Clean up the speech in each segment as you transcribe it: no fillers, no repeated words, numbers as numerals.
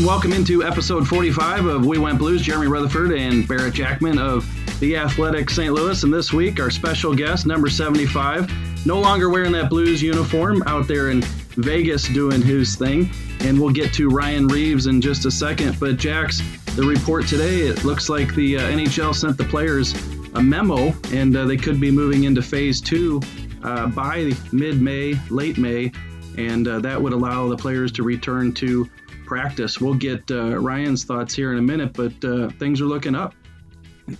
and welcome into episode 45 of We Went Blues. Jeremy Rutherford and Barrett Jackman of The Athletic St. Louis, and this week our special guest, number 7Five, no longer wearing that Blues uniform, out there in Vegas doing his thing, and we'll get to Ryan Reeves in just a second. But Jax, the report today, it looks like the NHL sent the players a memo, and they could be moving into phase two by mid-May, late May, and that would allow the players to return to practice. We'll get Ryan's thoughts here in a minute, but things are looking up.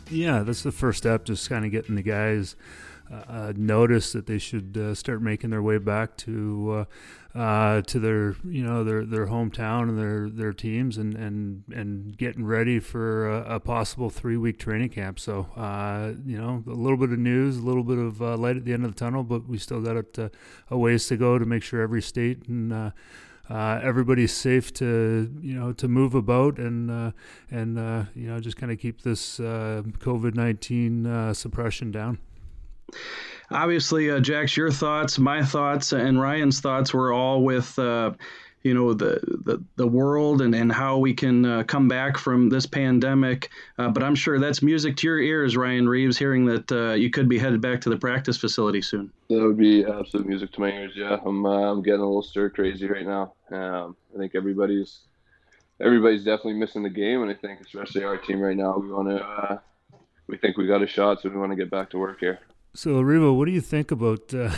Yeah, that's the first step, just kind of getting the guys notice that they should start making their way back to their, you know, their hometown and their teams, and getting ready for a possible 3-week training camp. So, you know, a little bit of news, a little bit of light at the end of the tunnel, but we still got a ways to go to make sure every state and everybody's safe to, you know, to move about, and you know, just kind of keep this COVID-19 suppression down. Obviously, Jax, your thoughts, my thoughts, and Ryan's thoughts were all with, you know, the world and how we can come back from this pandemic. But I'm sure that's music to your ears, Ryan Reeves, hearing that you could be headed back to the practice facility soon. That would be absolute music to my ears. Yeah, I'm getting a little stir crazy right now. I think everybody's definitely missing the game, and I think especially our team right now, we think we got a shot, so we want to get back to work here. So, Rivo, what do you think about, you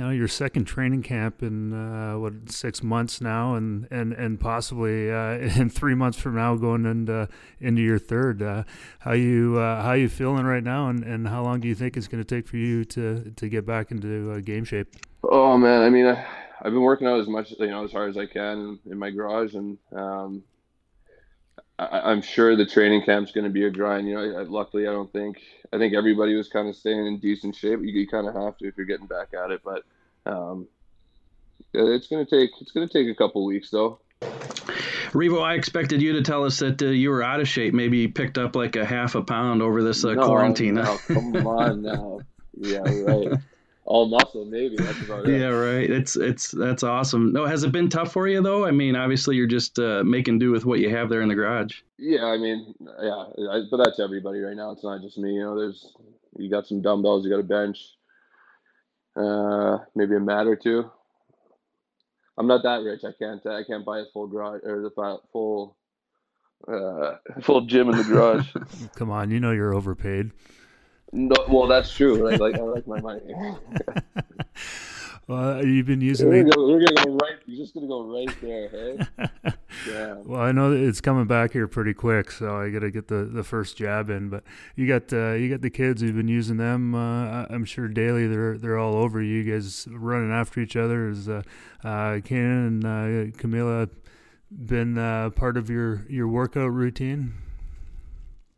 know, your second training camp in, 6 months now, and possibly in 3 months from now going into your third? How you feeling right now, and how long do you think it's going to take for you to get back into game shape? Oh, man, I mean, I've been working out as much, you know, as hard as I can in my garage, and I'm sure the training camp's going to be a grind. You know, luckily, I think everybody was kind of staying in decent shape. You kind of have to if you're getting back at it, but it's going to take a couple weeks though. Revo, I expected you to tell us that you were out of shape. Maybe you picked up like a half a pound over this quarantine. No, come on now. Yeah, right. All muscle, maybe. That's about it. Yeah, right. That's awesome. No, has it been tough for you though? I mean, obviously you're just making do with what you have there in the garage. Yeah, I mean, yeah, but that's everybody right now. It's not just me. You know, you got some dumbbells, you got a bench, maybe a mat or two. I'm not that rich. I can't buy a full garage or the full gym in the garage. Come on, you know you're overpaid. No, well, that's true. I like my money. Well, you've been using. You're just gonna go right there, hey? Yeah. Well, I know that it's coming back here pretty quick, so I gotta get the first jab in. But you got the kids. You've been using them. I'm sure daily. They're all over you. You guys running after each other. Is Kanan and Camila been part of your workout routine?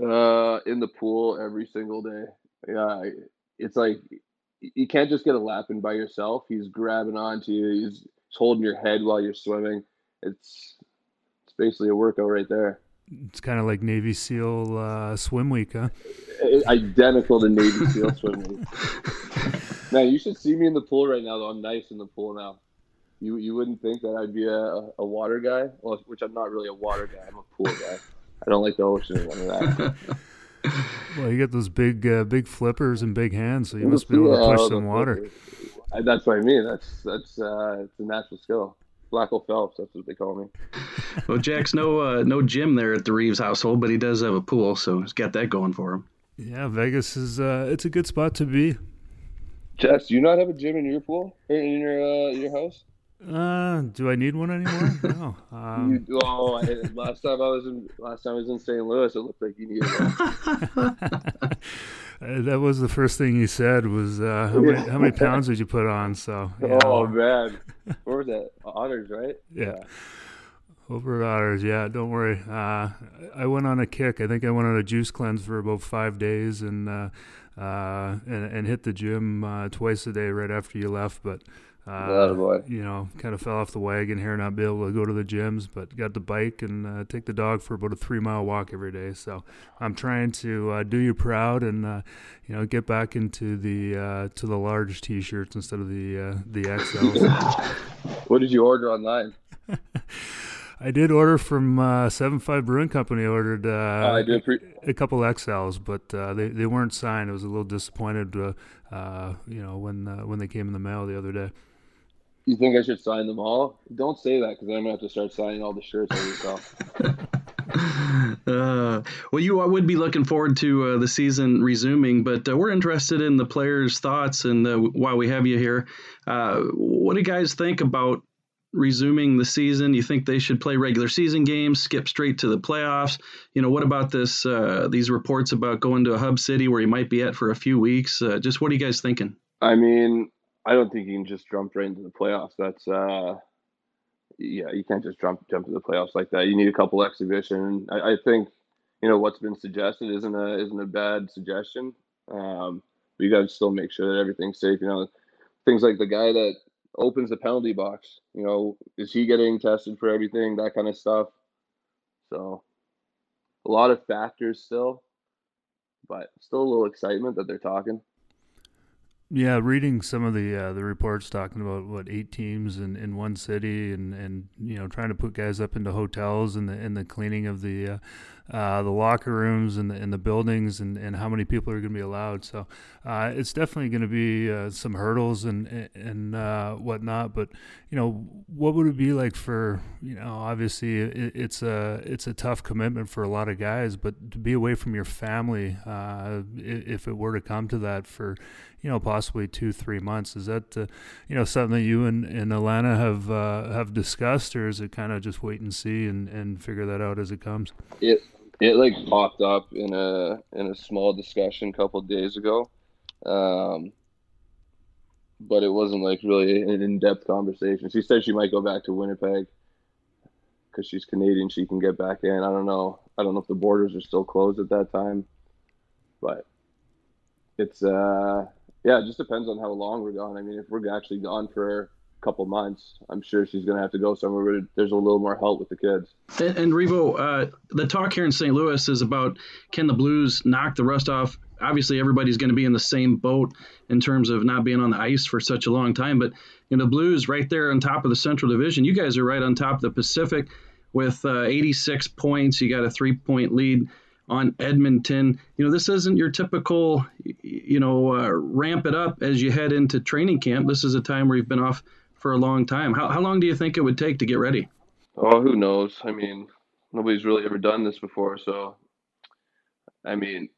In the pool every single day. Yeah, it's like you can't just get a lap in by yourself. He's grabbing onto you. He's holding your head while you're swimming. It's basically a workout right there. It's kind of like Navy SEAL swim week, huh? Identical to Navy SEAL swim week. Now, you should see me in the pool right now, though. I'm nice in the pool now. You wouldn't think that I'd be a water guy, well, which I'm not really a water guy. I'm a pool guy. I don't like the ocean or none of that. Well, you got those big flippers and big hands, so you must be able to push some water. That's what I mean. That's it's a natural skill. Blacko Phelps, that's what they call me. Well, Jack's no gym there at the Reeves household, but he does have a pool, so he's got that going for him. Yeah, Vegas is it's a good spot to be. Jess, do you not have a gym in your pool or in your house? Do I need one anymore? No. Last time I was in St. Louis, it looked like you needed one. That was the first thing you said was, how many pounds did you put on? So. Yeah. Oh man, where was that? Otters, right? Yeah. Over at Otters, yeah. Don't worry. I went on a kick. I think I went on a juice cleanse for about 5 days, and hit the gym twice a day right after you left, but. You know, kind of fell off the wagon here, not be able to go to the gyms, but got the bike and take the dog for about a 3-mile walk every day. So I'm trying to do you proud and you know, get back into the to the large T-shirts instead of the XL. What did you order online? I did order from 7Five Brewing Company. I ordered a couple XLs, but they weren't signed. I was a little disappointed, when they came in the mail the other day. You think I should sign them all? Don't say that, because I'm going to have to start signing all the shirts I sell. Well, you would be looking forward to the season resuming, but we're interested in the players' thoughts. And while we have you here, what do you guys think about resuming the season? You think they should play regular season games, skip straight to the playoffs? You know, what about this? These reports about going to a hub city where you might be at for a few weeks. Just what are you guys thinking? I mean, I don't think you can just jump right into the playoffs. That's you can't just jump to the playoffs like that. You need a couple exhibition. I think, you know, what's been suggested isn't a bad suggestion. We got to still make sure that everything's safe. You know, things like the guy that opens the penalty box, you know, is he getting tested for everything, that kind of stuff. So a lot of factors still, but still a little excitement that they're talking. Yeah, reading some of the reports talking about what 8 teams in one city, and you know, trying to put guys up into hotels and the cleaning of the locker rooms and the buildings and how many people are going to be allowed. So it's definitely going to be some hurdles and whatnot. But you know, what would it be like for, you know, obviously it's a tough commitment for a lot of guys, but to be away from your family, if it were to come to that for, you know, possibly 2-3 months, is that you know, something that you and Alana have discussed, or is it kind of just wait and see and figure that out as it comes? It like popped up in a small discussion a couple of days ago, but it wasn't like really an in-depth conversation. She said she might go back to Winnipeg because she's Canadian, she can get back in. I don't know if the borders are still closed at that time, but it's it just depends on how long we're gone. I mean, if we're actually gone for a couple months, I'm sure she's going to have to go somewhere where there's a little more help with the kids. And Revo, the talk here in St. Louis is about, can the Blues knock the rust off? Obviously, everybody's going to be in the same boat in terms of not being on the ice for such a long time. But, you know, the Blues right there on top of the Central Division. You guys are right on top of the Pacific with 86 points. You got a 3-point lead on Edmonton. You know, this isn't your typical, you know, ramp it up as you head into training camp. This is a time where you've been off for a long time. How long do you think it would take to get ready? Oh, who knows? I mean, nobody's really ever done this before. So, I mean,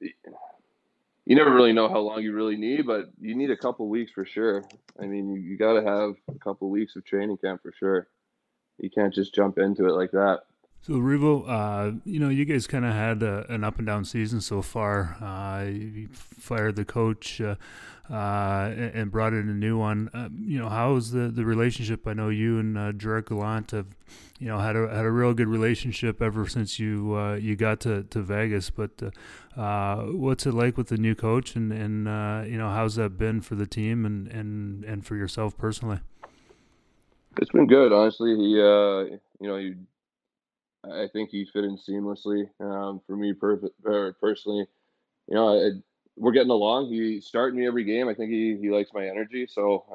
you never really know how long you really need, but you need a couple weeks for sure. I mean, you got to have a couple weeks of training camp for sure. You can't just jump into it like that. So, Revo, you know, you guys kind of had an up-and-down season so far. You fired the coach and brought in a new one. You know, how is the relationship? I know you and Jarek Gallant have, you know, had a real good relationship ever since you got to Vegas. But what's it like with the new coach? And you know, how's that been for the team and for yourself personally? It's been good, honestly. He, you know, he – I think he fit in seamlessly. For me personally, you know, we're getting along. He's starting me every game. I think he likes my energy. So,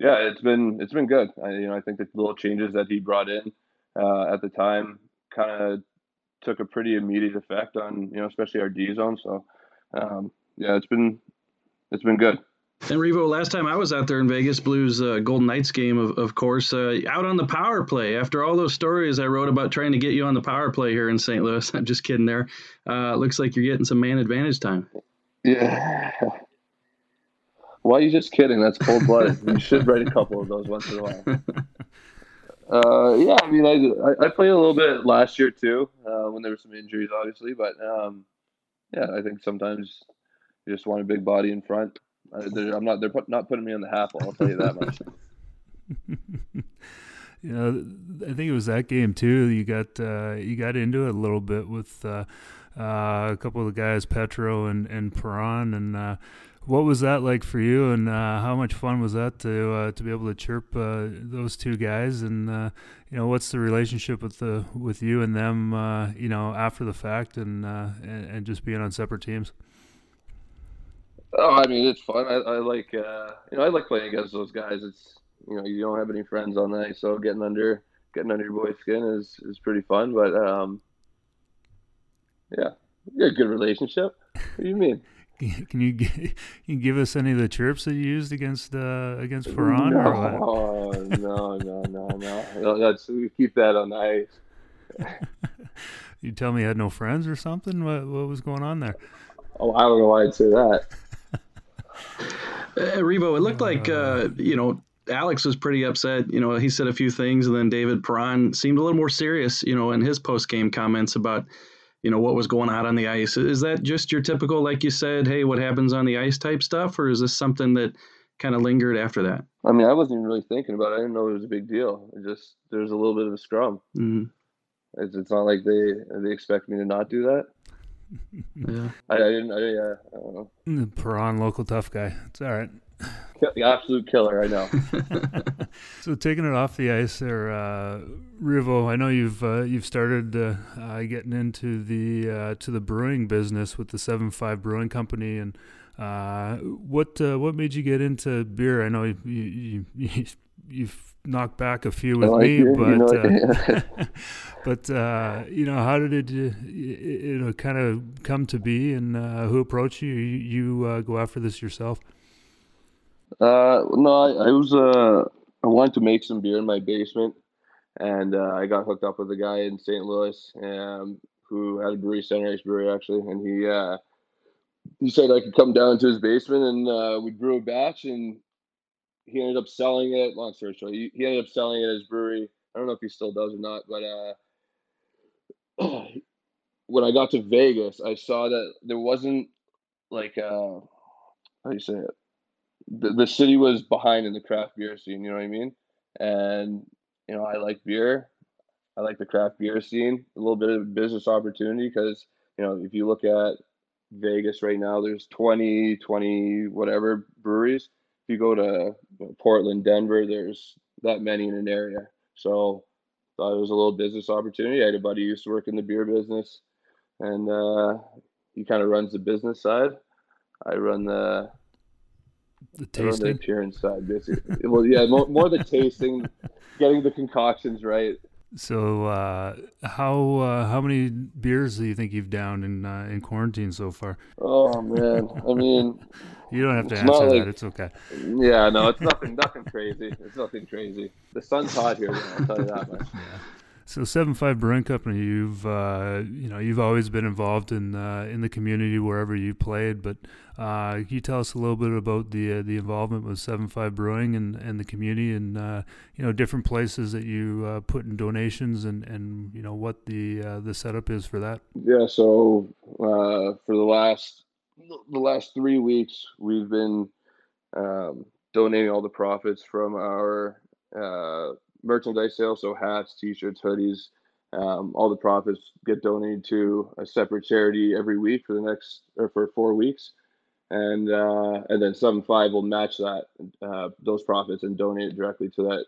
yeah, it's been good. I think the little changes that he brought in at the time kind of took a pretty immediate effect on, you know, especially our D zone. So, yeah, it's been good. And Revo, last time I was out there in Vegas, Blues Golden Knights game, of course, out on the power play. After all those stories I wrote about trying to get you on the power play here in St. Louis, I'm just kidding there. Looks like you're getting some man advantage time. Yeah. Why are you just kidding? That's cold-blooded. You should write a couple of those once in a while. Yeah, I mean, I played a little bit last year too, when there were some injuries, obviously. But, yeah, I think sometimes you just want a big body in front. They're not putting me on the half-wall, I'll tell you that much. You know, I think it was that game too. You got into it a little bit with a couple of the guys, Petro and Perron. And what was that like for you? And how much fun was that to be able to chirp those two guys? And you know, what's the relationship with you and them? You know, after the fact, and just being on separate teams. Oh, I mean, it's fun. I like, I like playing against those guys. It's, you know, you don't have any friends on the ice, so getting under getting under your boy's skin is pretty fun. But yeah, you got a good relationship. What do you mean? Can you give us any of the chirps that you used against Perron? No, or what? No. Let's keep that on ice. You tell me you had no friends or something? What was going on there? Oh, I don't know why I'd say that. Rebo, it looked like, Alex was pretty upset. You know, he said a few things, and then David Perron seemed a little more serious, you know, in his post-game comments about, you know, what was going on the ice. Is that just your typical, like you said, hey, what happens on the ice type stuff, or is this something that kind of lingered after that? I mean, I wasn't even really thinking about it. I didn't know it was a big deal. It just, there's a little bit of a scrum. Mm-hmm. It's not like they expect me to not do that. Yeah, I don't know. The Perron, local tough guy. It's all right. The absolute killer, I know. So taking it off the ice there, Rivo, I know you've started getting into the brewing business with the 7Five Brewing Company, and what made you get into beer? I know you've knocked back a few with me, but how did it kind of come to be, and who approached you? You go after this yourself? I wanted to make some beer in my basement, and I got hooked up with a guy in St. Louis who had a brewery, Center Ice Brewery actually, and he said I could come down to his basement and we'd brew a batch, and he ended up selling it. Long story short, he ended up selling it at his brewery. I don't know if he still does or not, but when I got to Vegas, I saw that there wasn't like how do you say it? The city was behind in the craft beer scene, you know what I mean? And, you know, I like beer. I like the craft beer scene. A little bit of business opportunity because, you know, if you look at Vegas right now, there's 20 whatever breweries. If you go to Portland, Denver, there's that many in an area. So I thought it was a little business opportunity. I had a buddy who used to work in the beer business, and he kind of runs the business side. I run the tasting, the appearance side, basically. Well, yeah, more the tasting, getting the concoctions right. So, how many beers do you think you've downed in quarantine so far? Oh man, I mean, you don't have to answer that. It's okay. Yeah, no, it's nothing crazy. It's nothing crazy. The sun's hot here, I'll tell you that much. Yeah. So 7Five Brewing Company, you've always been involved in the community wherever you played, but can you tell us a little bit about the involvement with 7Five Brewing and the community, and different places that you put in donations, and you know what the setup is for that? Yeah, so for the last 3 weeks, we've been donating all the profits from our merchandise sales, so hats, t-shirts, hoodies, all the profits get donated to a separate charity every week for 4 weeks, and then 7Five will match that those profits and donate it directly to that.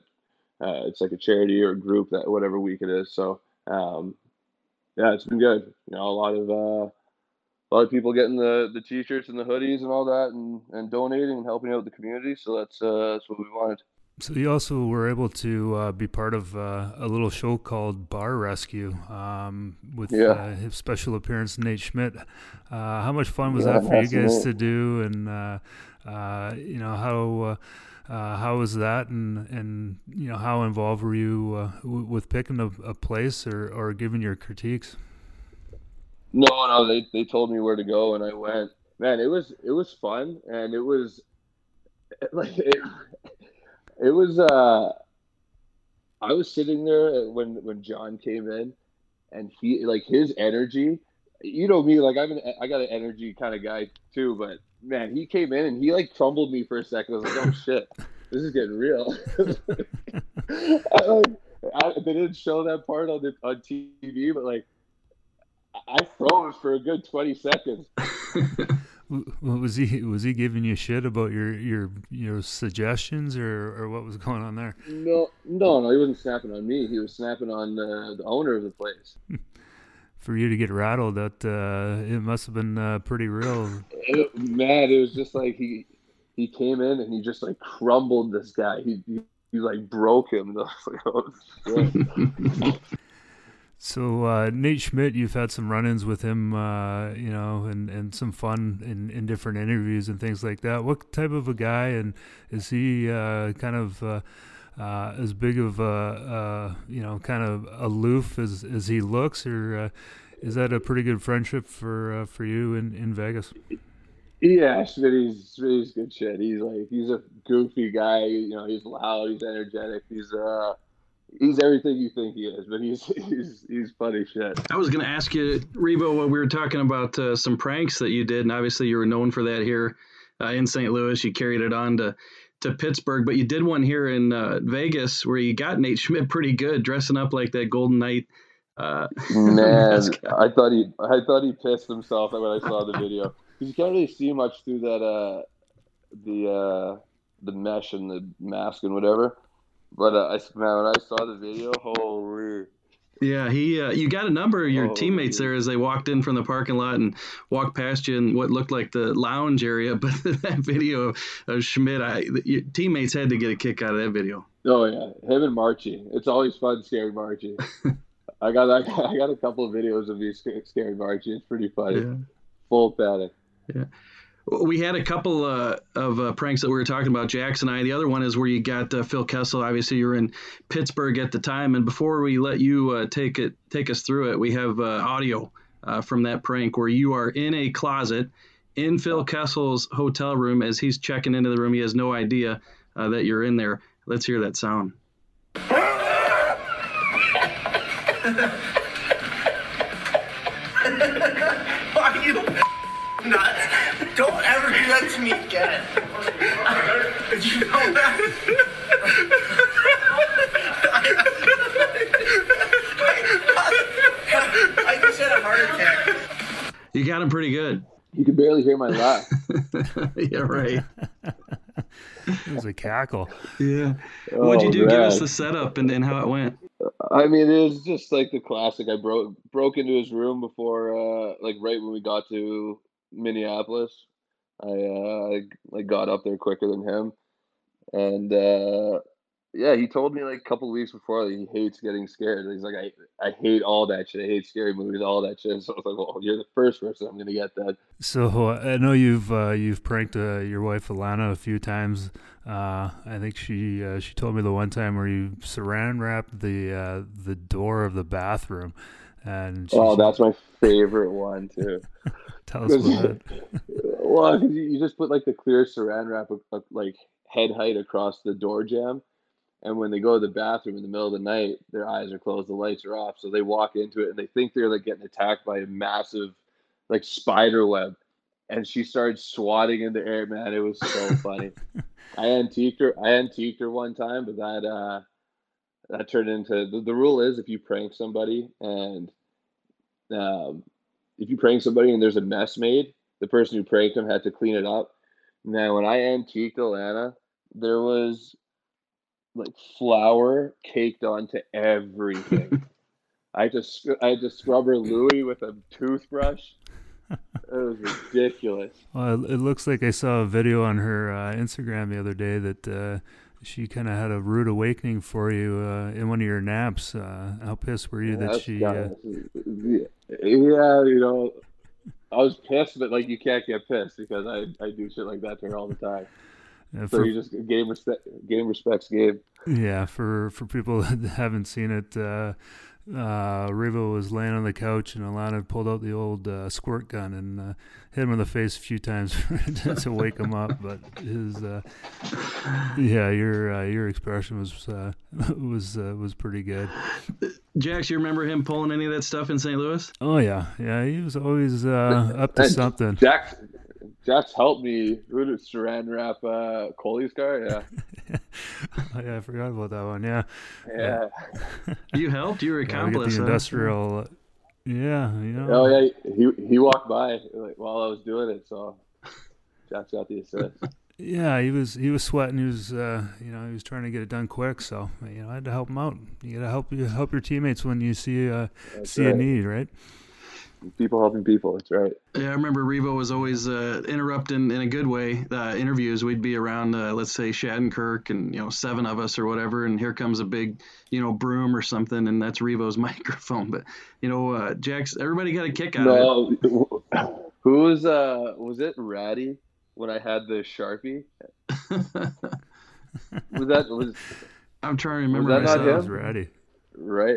It's like a charity or a group that whatever week it is. So yeah, it's been good. You know, a lot of people getting the t-shirts and the hoodies and all that, and donating and helping out the community. So that's what we wanted. So you also were able to be part of a little show called Bar Rescue his special appearance, Nate Schmidt. How much fun was that for you guys to do? And how was that? And you know, how involved were you with picking a place or giving your critiques? No, they told me where to go, and I went. Man, it was fun, and it was like. It was, I was sitting there when John came in, and he, like, his energy, you know me, like, I got an energy kind of guy too, but man, he came in and he like trumbled me for a second. I was like, oh shit, this is getting real. They didn't show that part on TV, but like, I froze for a good 20 seconds. Was he giving you shit about your suggestions or what was going on there? No, he wasn't snapping on me. He was snapping on the owner of the place. For you to get rattled, that it must have been pretty real. It was just like he came in and he just like crumbled this guy. He you like broke him. And I was like, oh, shit. So Nate Schmidt, you've had some run-ins with him, you know, and some fun in different interviews and things like that. What type of a guy, and is he kind of as big of a you know, kind of aloof as he looks, or is that a pretty good friendship for you in Vegas? Yeah, he's good shit. He's a goofy guy. You know, he's loud. He's energetic. He's everything you think he is, but he's funny shit. I was going to ask you, Rebo, what we were talking about some pranks that you did, and obviously you were known for that here in St. Louis. You carried it on to Pittsburgh, but you did one here in Vegas where you got Nate Schmidt pretty good, dressing up like that Golden Knight. Man, I thought he pissed himself when I saw the video. You can't really see much through that the mesh and the mask and whatever. But man, when I saw the video, holy! Yeah, he you got a number of your teammates there as they walked in from the parking lot and walked past you in what looked like the lounge area. But that video of Schmidt, your teammates had to get a kick out of that video. Oh yeah, him and Marchie. It's always fun, scary Marchie. I got a couple of videos of me scary Marchie. It's pretty funny. Yeah. Full panic. Yeah. We had a couple of pranks that we were talking about, Jax and I. The other one is where you got Phil Kessel. Obviously, you were in Pittsburgh at the time. And before we let you take us through it, we have audio from that prank where you are in a closet in Phil Kessel's hotel room. As he's checking into the room, he has no idea that you're in there. Let's hear that sound. Are you nuts? Don't ever do that to me again. You know that? I just had a heart attack. You got him pretty good. You can barely hear my laugh. Yeah, right. It was a cackle. Yeah. What'd you do? Man. Give us the setup and how it went. I mean, it was just like the classic. I broke into his room before, like right when we got to Minneapolis. I got up there quicker than him, and yeah, he told me like a couple of weeks before that he hates getting scared. He's like, I hate all that shit. I hate scary movies, all that shit. So I was like, well, you're the first person I'm going to get that. So I know you've pranked your wife Alana a few times. I think she told me the one time where you saran wrapped the door of the bathroom. And that's my favorite one too. Tell us about it. Well, you just put like the clear saran wrap like head height across the door jamb, and when they go to the bathroom in the middle of the night, their eyes are closed, the lights are off, so they walk into it and they think they're like getting attacked by a massive like spider web, and she started swatting in the air. Man, it was so funny. I antiqued her one time, but that turned into the rule is if you prank somebody and there's a mess made, the person who pranked them had to clean it up. Now, when I antiqued Alana, there was like flour caked onto everything. I had to scrub her Louie with a toothbrush. It was ridiculous. Well, it looks like I saw a video on her Instagram the other day that. She kind of had a rude awakening for you in one of your naps. How pissed were you that she... Yeah, you know, I was pissed, but, like, you can't get pissed because I do shit like that to her all the time. Yeah, so you just game respects game. Yeah, for people that haven't seen it, Revo was laying on the couch and Alana pulled out the old squirt gun and hit him in the face a few times to wake him up. But your expression was pretty good. Jax, you remember him pulling any of that stuff in St. Louis? Oh yeah, he was always up to something. Jax helped me. Who did saran wrap Coley's car? Yeah. Oh, yeah, I forgot about that one. Yeah. You helped. You were accomplice. Yeah, industrial. Yeah, you know. Oh yeah, he walked by like, while I was doing it, so Jax got the assist. Yeah, he was sweating. He was he was trying to get it done quick. So I had to help him out. You gotta help your teammates when you see a need, right? people helping people. That's right. Yeah, I remember Revo was always interrupting in a good way. Interviews, we'd be around, let's say Shattenkirk, and seven of us or whatever, and here comes a big, broom or something, and that's Revo's microphone. But Jack's, everybody got a kick out of it. Who was it Ratty when I had the Sharpie? I'm trying to remember. Was that not him? It was Ratty, right?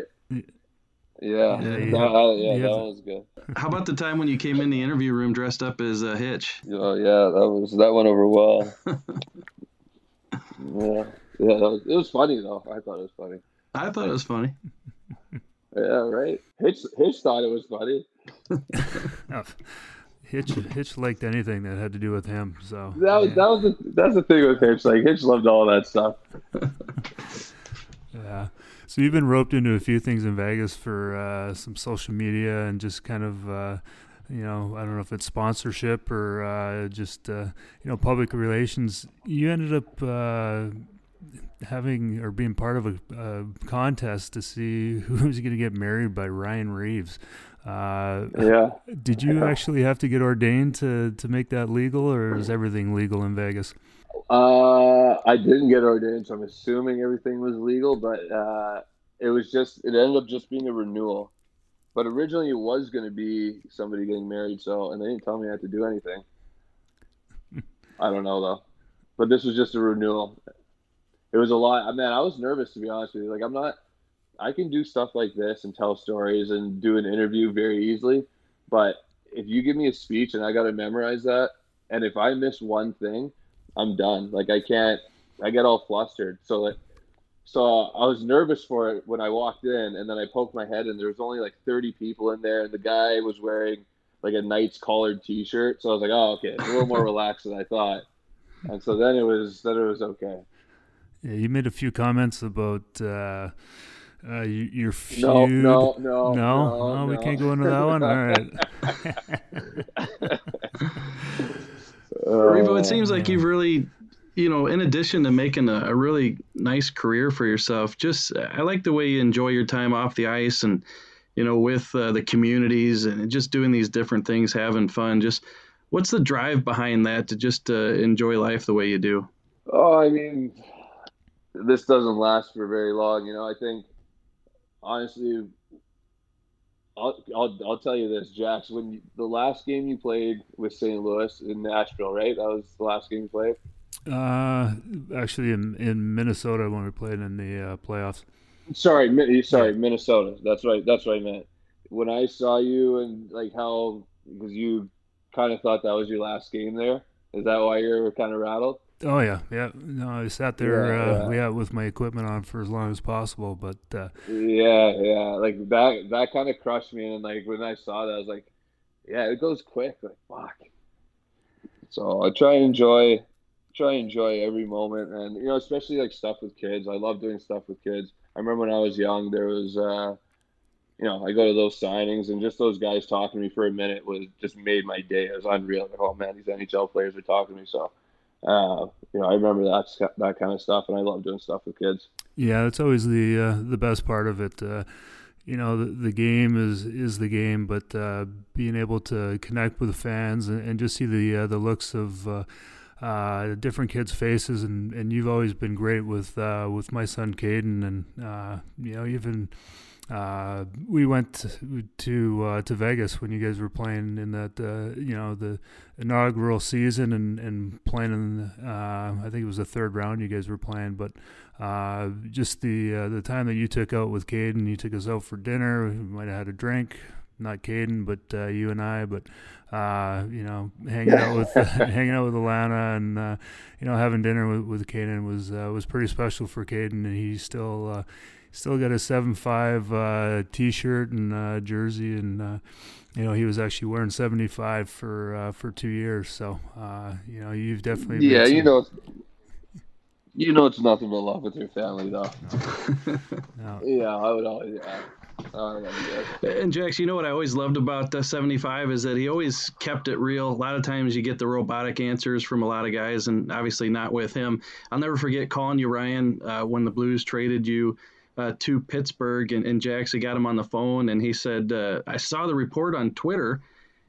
Yeah, that was good. How about the time when you came in the interview room dressed up as a Hitch? Oh yeah, that went over well. It was funny though. I thought it was funny. It was funny. Yeah, right. Hitch thought it was funny. Hitch liked anything that had to do with him. So that's the thing with Hitch. Like Hitch loved all that stuff. Yeah. So you've been roped into a few things in Vegas for some social media and just kind of, I don't know if it's sponsorship or public relations. You ended up having or being part of a contest to see who's going to get married by Ryan Reeves. Did you actually have to get ordained to make that legal, or is everything legal in Vegas? I didn't get ordained, so I'm assuming everything was legal, but it ended up just being a renewal. But originally it was going to be somebody getting married, and they didn't tell me I had to do anything. I don't know though, but this was just a renewal. It was a lot. I was nervous, to be honest with you. Like I can do stuff like this and tell stories and do an interview very easily, but if you give me a speech and I got to memorize that, and if I miss one thing, I'm done. Like I get all flustered. So I was nervous for it when I walked in, and then I poked my head and there was only like 30 people in there. And the guy was wearing like a Knights collared t-shirt. So I was like, oh, okay. It's a little more relaxed than I thought. And so then it was okay. Yeah. You made a few comments about, your feud. No, we can't go into that one. All right. Revo, it seems like you've really, in addition to making a really nice career for yourself, I like the way you enjoy your time off the ice and, with the communities and just doing these different things, having fun. Just what's the drive behind that to just enjoy life the way you do? Oh, this doesn't last for very long. I think, honestly, I'll tell you this, Jax. When the last game you played with St. Louis in Nashville, right? That was the last game you played. Actually, in Minnesota when we played in the playoffs. Sorry, Minnesota. That's right. That's what I meant. When I saw you and because you kind of thought that was your last game there. Is that why you were kind of rattled? Oh yeah. No, I sat there. With my equipment on for as long as possible, but like that kind of crushed me. And when I saw that, I was like, yeah, it goes quick. Like fuck. So I try and enjoy every moment, and especially stuff with kids. I love doing stuff with kids. I remember when I was young, there was I go to those signings, and just those guys talking to me for a minute just made my day. It was unreal. Like, oh man, these NHL players are talking to me so. I remember that kind of stuff, and I love doing stuff with kids. Yeah, it's always the best part of it. The game is the game, but being able to connect with the fans and just see the looks of different kids' faces, and you've always been great with my son Kanan, and even. We went to Vegas when you guys were playing in that the inaugural season and playing in I think it was the third round you guys were playing, but just the time that you took out with Kanan, you took us out for dinner. We might have had a drink, not Kanan, but you and I, but hanging out with Alana and having dinner with Kanan was pretty special for Kanan, and he still got a 7-5 t-shirt and jersey, and he was actually wearing 75 for 2 years. So you've definitely it's nothing but love with your family though. No. Yeah, I would always. And Jax, what I always loved about 7-5 is that he always kept it real. A lot of times you get the robotic answers from a lot of guys, and obviously not with him. I'll never forget calling you, Ryan, when the Blues traded you. to Pittsburgh, and Jax, he got him on the phone, and he said, I saw the report on Twitter,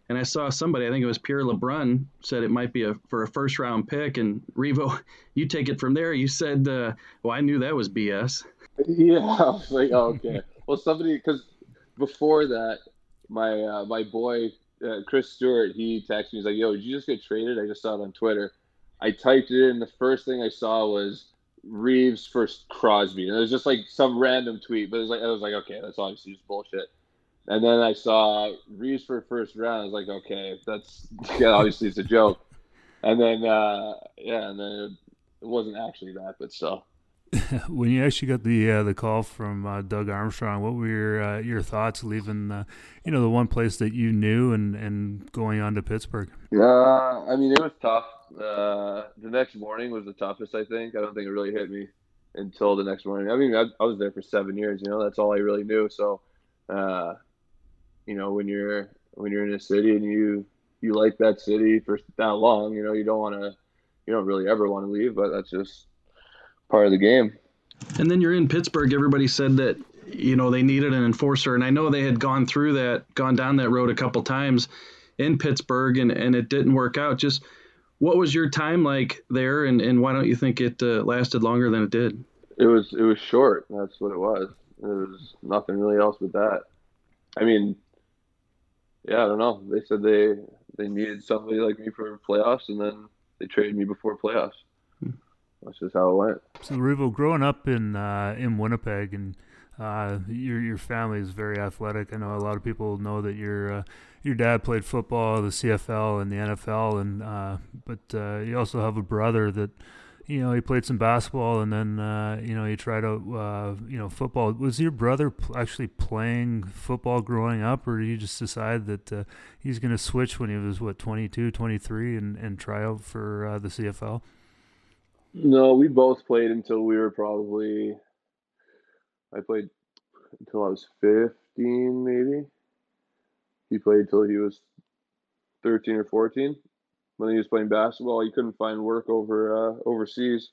and I saw somebody, I think it was Pierre LeBrun, said it might be for a first-round pick, and Revo, you take it from there. You said, well, I knew that was BS. Yeah, I was like, oh, okay. Well, somebody, because before that, my boy, Chris Stewart, he texted me, he's like, yo, did you just get traded? I just saw it on Twitter. I typed it in, the first thing I saw was Reeves for Crosby. And it was just like some random tweet, but it was like, I was like, okay, that's obviously just bullshit. And then I saw Reeves for first round. I was like, okay, that's obviously it's a joke. And then, and then it wasn't actually that, but still. When you actually got the call from Doug Armstrong, what were your thoughts leaving, the one place that you knew and going on to Pittsburgh? I mean, it was tough. The next morning was the toughest, I think. I don't think it really hit me until the next morning. I mean, I was there for 7 years, that's all I really knew. So, when you're in a city and you like that city for that long, you don't really ever want to leave, but that's just part of the game. And then you're in Pittsburgh. Everybody said that, they needed an enforcer. And I know they had gone down that road a couple times in Pittsburgh and it didn't work out. Just what was your time like there? And why don't you think it lasted longer than it did? It was short. That's what it was. There was nothing really else with that. I mean, yeah, I don't know. They said they needed somebody like me for playoffs, and then they traded me before playoffs. That's just how it went. So, Revo, growing up in Winnipeg, and your family is very athletic. I know a lot of people know that your dad played football, the CFL, and the NFL, but you also have a brother that. He played some basketball, and then, he tried out, football. Was your brother actually playing football growing up, or did you just decide that he's going to switch when he was, 22, 23, and try out for the CFL? No, we both played until we were probably – I played until I was 15 maybe. He played until he was 13 or 14. When he was playing basketball, he couldn't find work overseas.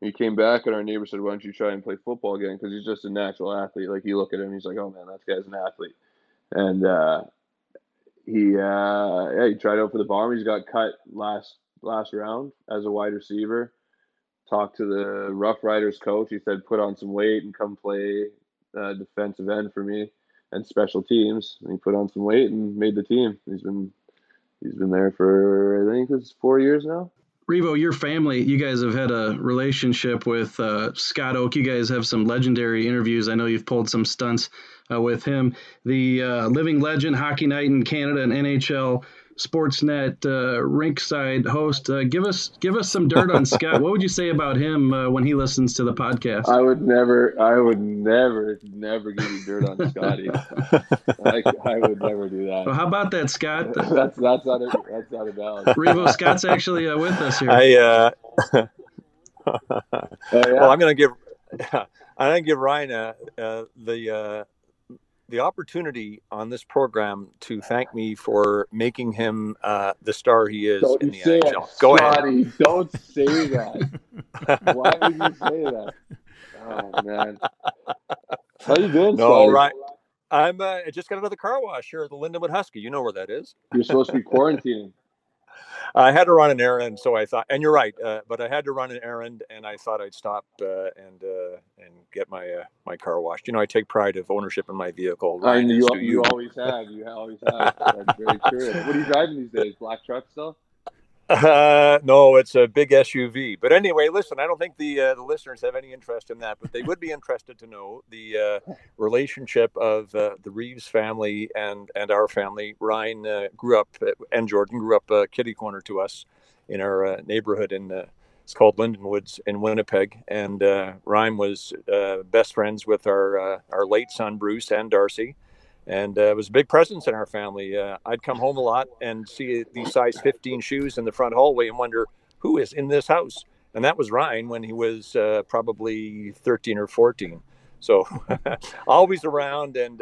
He came back, and our neighbor said, why don't you try and play football again? Because he's just a natural athlete. Like, you look at him, he's like, oh, man, that guy's an athlete. And he tried out for the Bombers. He got cut last round as a wide receiver. Talked to the Rough Riders coach. He said, put on some weight and come play defensive end for me and special teams. And he put on some weight and made the team. He's been there for, I think it's 4 years now. Revo, your family, you guys have had a relationship with Scott Oake. You guys have some legendary interviews. I know you've pulled some stunts with him. The living legend, Hockey Night in Canada and NHL Sportsnet rinkside host. Give us some dirt on Scott. What would you say about him when he listens to the podcast? I would never give you dirt on Scotty. I would never do that. Well, how about that, Scott? That's out of bounds. Revo, Scott's actually with us here. Well, I'm gonna give Ryan the opportunity on this program to thank me for making him the star he is in the NHL. Go ahead. Don't say that. Why would you say that? Oh, man. How you doing, Scotty? Right. I just got another car wash here at the Lindenwood Husky. You know where that is. You're supposed to be quarantining. I had to run an errand, so I thought, and you're right, but I had to run an errand, and I thought I'd stop and get my car washed. I take pride of ownership in my vehicle. Right? You always have. You always have. That's very true. What are you driving these days? Black truck stuff? No, it's a big SUV. But anyway, listen, I don't think the listeners have any interest in that, but they would be interested to know the relationship of the Reeves family and our family. Ryan and Jordan grew up kitty corner to us in our neighborhood in it's called Lindenwoods in Winnipeg, and Ryan was best friends with our late son Bruce and Darcy. And it was a big presence in our family. I'd come home a lot and see these size 15 shoes in the front hallway and wonder, who is in this house? And that was Ryan when he was probably 13 or 14. So always around. And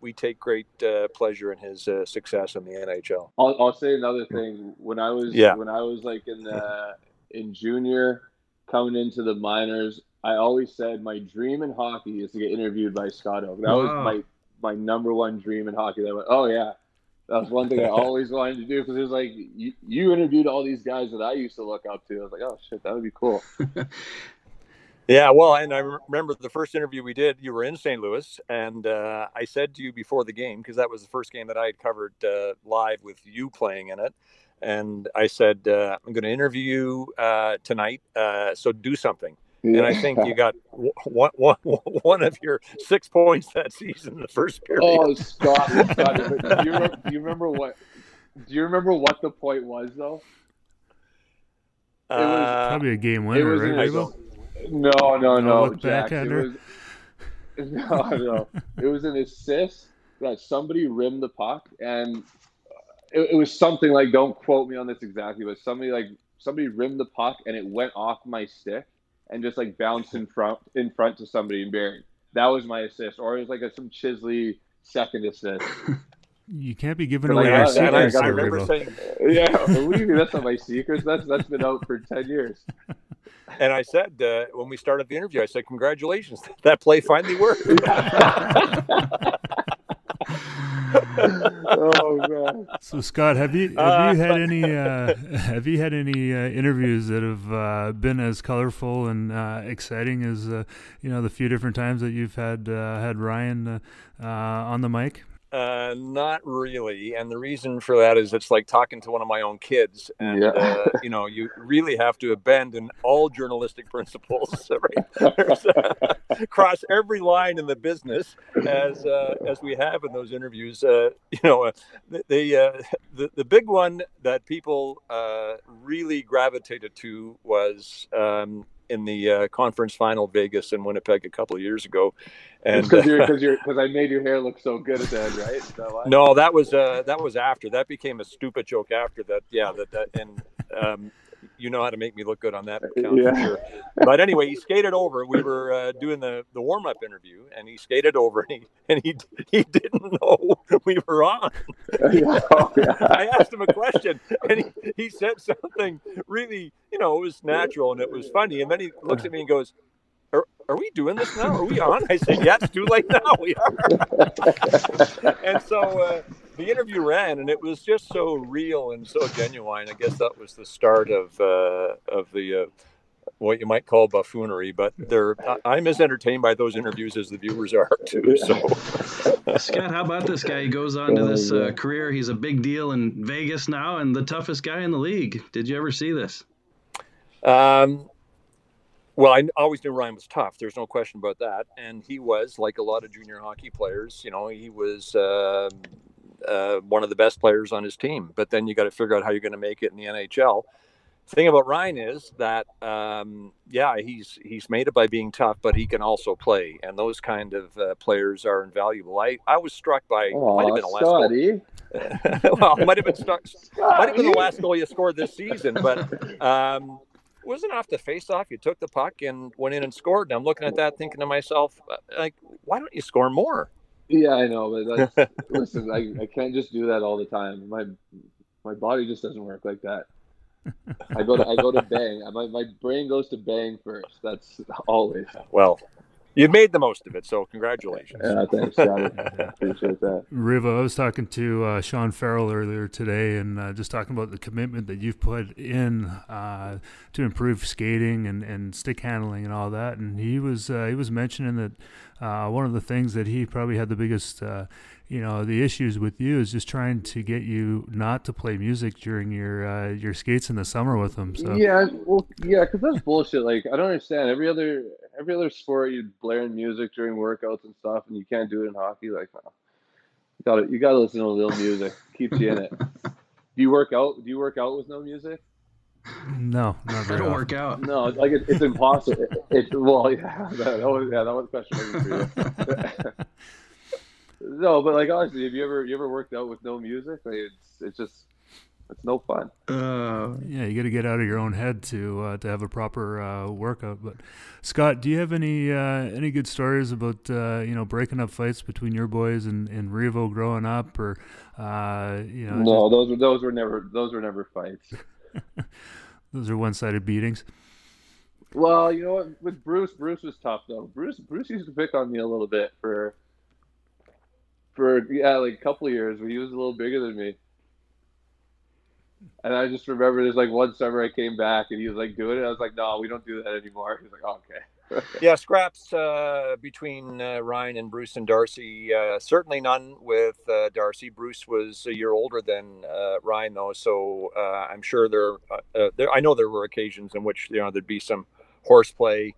we take great pleasure in his success in the NHL. I'll say another thing. When I was like in junior, coming into the minors, I always said my dream in hockey is to get interviewed by Scott Oake. That was my number one dream in hockey. That I went, oh yeah, that was one thing I always wanted to do, because it was like, you interviewed all these guys that I used to look up to. I was like, oh shit, that would be cool. Yeah, well, and I remember the first interview we did, you were in St. Louis, and I said to you before the game, because that was the first game that I had covered live with you playing in it, and I said, I'm going to interview you tonight, so do something. Yeah. And I think you got one of your 6 points that season in the first period. Oh, Scott. Do you remember what the point was, though? It was probably a game winner, right, Abel? No, Jack. It was an assist that somebody rimmed the puck, and it was something like, don't quote me on this exactly, but somebody rimmed the puck and it went off my stick and just like bounced in front to somebody and buried. That was my assist, or it was like some Chisley second assist. You can't be giving away our secrets. I remember saying, "Yeah, believe me, that's not my secrets. That's been out for 10 years." And I said, when we started the interview, I said, "Congratulations, that play finally worked." Oh god! So Scott, have you had any interviews that have been as colorful and exciting as the few different times that you've had Ryan on the mic? Not really. And the reason for that is it's like talking to one of my own kids. And, you really have to abandon all journalistic principles. Cross every line in the business as we have in those interviews. The big one that people really gravitated to was in the conference final, Vegas and Winnipeg a couple of years ago. And because I made your hair look so good at that, right? No, that was after. That became a stupid joke after that. Yeah. And you know how to make me look good on that account, yeah, for sure. But anyway, he skated over. We were doing the warm-up interview, and he skated over, and he didn't know we were on. I asked him a question, and he said something really, it was natural and it was funny. And then he looks at me and goes, Are we doing this now? Are we on? I said, yeah, it's too late now. We are. And so the interview ran, and it was just so real and so genuine. I guess that was the start of the what you might call buffoonery. But I'm as entertained by those interviews as the viewers are too. So, Scott, how about this guy? He goes on to this career. He's a big deal in Vegas now, and the toughest guy in the league. Did you ever see this? Well, I always knew Ryan was tough. There's no question about that. And he was, like a lot of junior hockey players, he was one of the best players on his team. But then you got to figure out how you're going to make it in the NHL. The thing about Ryan is that, he's made it by being tough, but he can also play. And those kind of players are invaluable. I was struck by, might have been the last goal you scored this season, but wasn't off the face-off. You took the puck and went in and scored. And I'm looking at that thinking to myself, like, why don't you score more? Yeah, I know. But that's, listen, I can't just do that all the time. My body just doesn't work like that. I go to bang. My brain goes to bang first. That's always. Well, you made the most of it, so congratulations. Yeah, thanks, Johnny. Appreciate that. Riva, I was talking to Sean Farrell earlier today, and just talking about the commitment that you've put in to improve skating and stick handling and all that. And he was mentioning that one of the things that he probably had the biggest the issues with you is just trying to get you not to play music during your skates in the summer with them. So. Yeah, well, yeah, because that's bullshit. Like, I don't understand. Every other sport, you're blaring music during workouts and stuff, and you can't do it in hockey. Like, no. You gotta listen to a little music. Keeps you in it. Do you work out with no music? No, not very often. I don't work out. No, like it's impossible. That was special for you. No, but like honestly, have you ever worked out with no music? Like, it's no fun. Yeah, you got to get out of your own head to have a proper workout. But Scott, do you have any good stories about breaking up fights between your boys and Revo growing up, or No, those were never fights. Those are one-sided beatings. Well, you know what? With Bruce was tough though. Bruce used to pick on me a little bit for like a couple of years when he was a little bigger than me. And I just remember there's like one summer I came back and he was like doing it. I was like, no, we don't do that anymore. He's like, oh, okay. Yeah, scraps between Ryan and Bruce and Darcy. Certainly none with Darcy. Bruce was a year older than Ryan, though, so I'm sure there. I know there were occasions in which there'd be some horseplay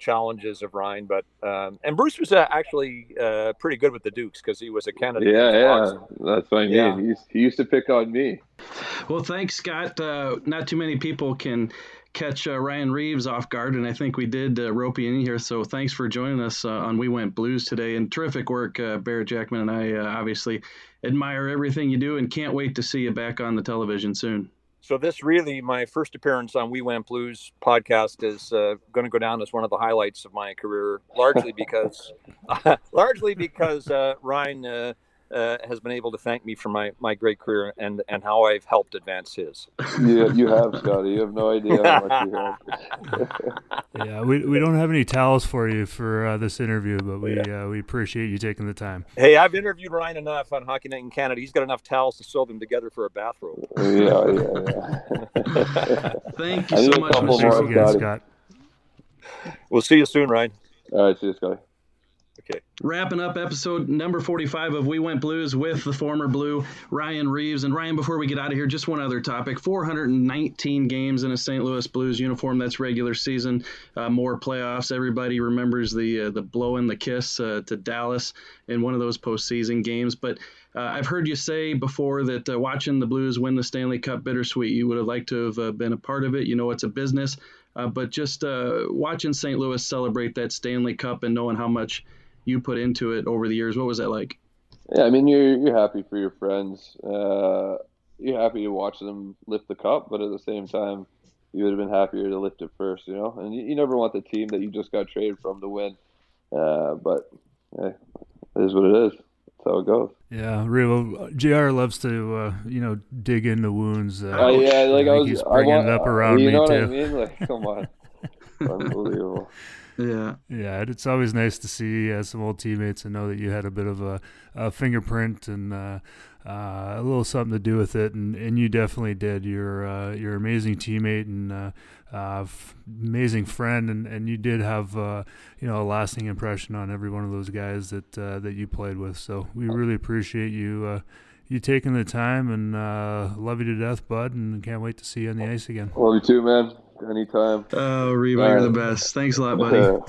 challenges of Ryan, but and Bruce was actually pretty good with the Dukes because he was a candidate. Yeah, that's what I mean. Yeah. He used to pick on me. Well, thanks, Scott. Not too many people can catch Ryan Reeves off guard, and I think we did rope you in here. So thanks for joining us on We Went Blues today, and terrific work, Barrett Jackman, and I obviously admire everything you do, and can't wait to see you back on the television soon. So this really, my first appearance on We Went Blues podcast is going to go down as one of the highlights of my career, largely because Ryan has been able to thank me for my great career and how I've helped advance his. Yeah, you have, Scotty. You have no idea how much you have. Yeah, we don't have any towels for you for this interview, but we appreciate you taking the time. Hey, I've interviewed Ryan enough on Hockey Night in Canada. He's got enough towels to sew them together for a bathrobe. Yeah. Thank you so much, Mr. Again, Scott. We'll see you soon, Ryan. All right, see you, Scotty. Okay. Wrapping up episode number 45 of We Went Blues with the former Blue, Ryan Reeves. And Ryan, before we get out of here, just one other topic. 419 games in a St. Louis Blues uniform. That's regular season, more playoffs. Everybody remembers the blow and the kiss to Dallas in one of those postseason games. But I've heard you say before that watching the Blues win the Stanley Cup, bittersweet. You would have liked to have been a part of it. You know, it's a business. But just watching St. Louis celebrate that Stanley Cup and knowing how much you put into it over the years, what was that like? Yeah, I mean, you're happy for your friends. You're happy to watch them lift the cup, but at the same time, you would have been happier to lift it first, you know? And you never want the team that you just got traded from to win. But yeah, it is what it is. That's how it goes. Yeah, Real JR loves to, dig into wounds. He's bringing it up around me, too. You know what I mean? Like, come on. Unbelievable. Yeah, it's always nice to see some old teammates and know that you had a bit of a fingerprint and a little something to do with it, and you definitely did. You're an amazing teammate and amazing friend, and you did have a lasting impression on every one of those guys that you played with. So we really appreciate you. You taking the time, and love you to death, bud, and can't wait to see you on the ice again. Love you too, man. Anytime. Oh, Reba, you're the best. Thanks a lot, buddy. All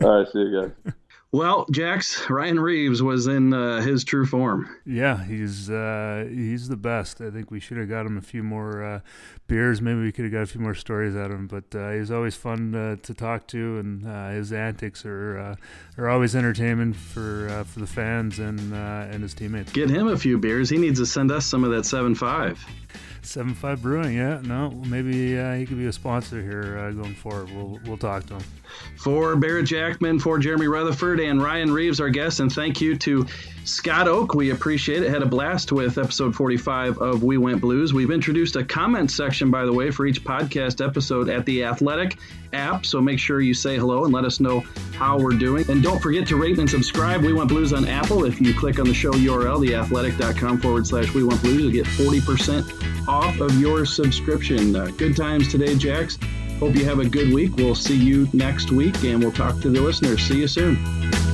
right, see you guys. Well, Jax, Ryan Reeves was in his true form. Yeah, he's the best. I think we should have got him a few more beers. Maybe we could have got a few more stories out of him, but he's always fun to talk to, and his antics are always entertainment for the fans and his teammates. Get him a few beers. He needs to send us some of that 7-5. 7-5 Brewing, yeah. No, maybe he could be a sponsor here going forward. We'll talk to him. For Barrett Jackman, for Jeremy Rutherford, and Ryan Reeves, our guest, and thank you to Scott Oake. We appreciate it. Had a blast with episode 45 of We Went Blues. We've introduced a comment section, by the way, for each podcast episode at the Athletic app, so make sure you say hello and let us know how we're doing. And don't forget to rate and subscribe. We Went Blues on Apple. If you click on the show URL, theathletic.com/WeWentBlues, you'll get 40% off of your subscription. Good times today, Jax. Hope you have a good week. We'll see you next week, and we'll talk to the listeners. See you soon.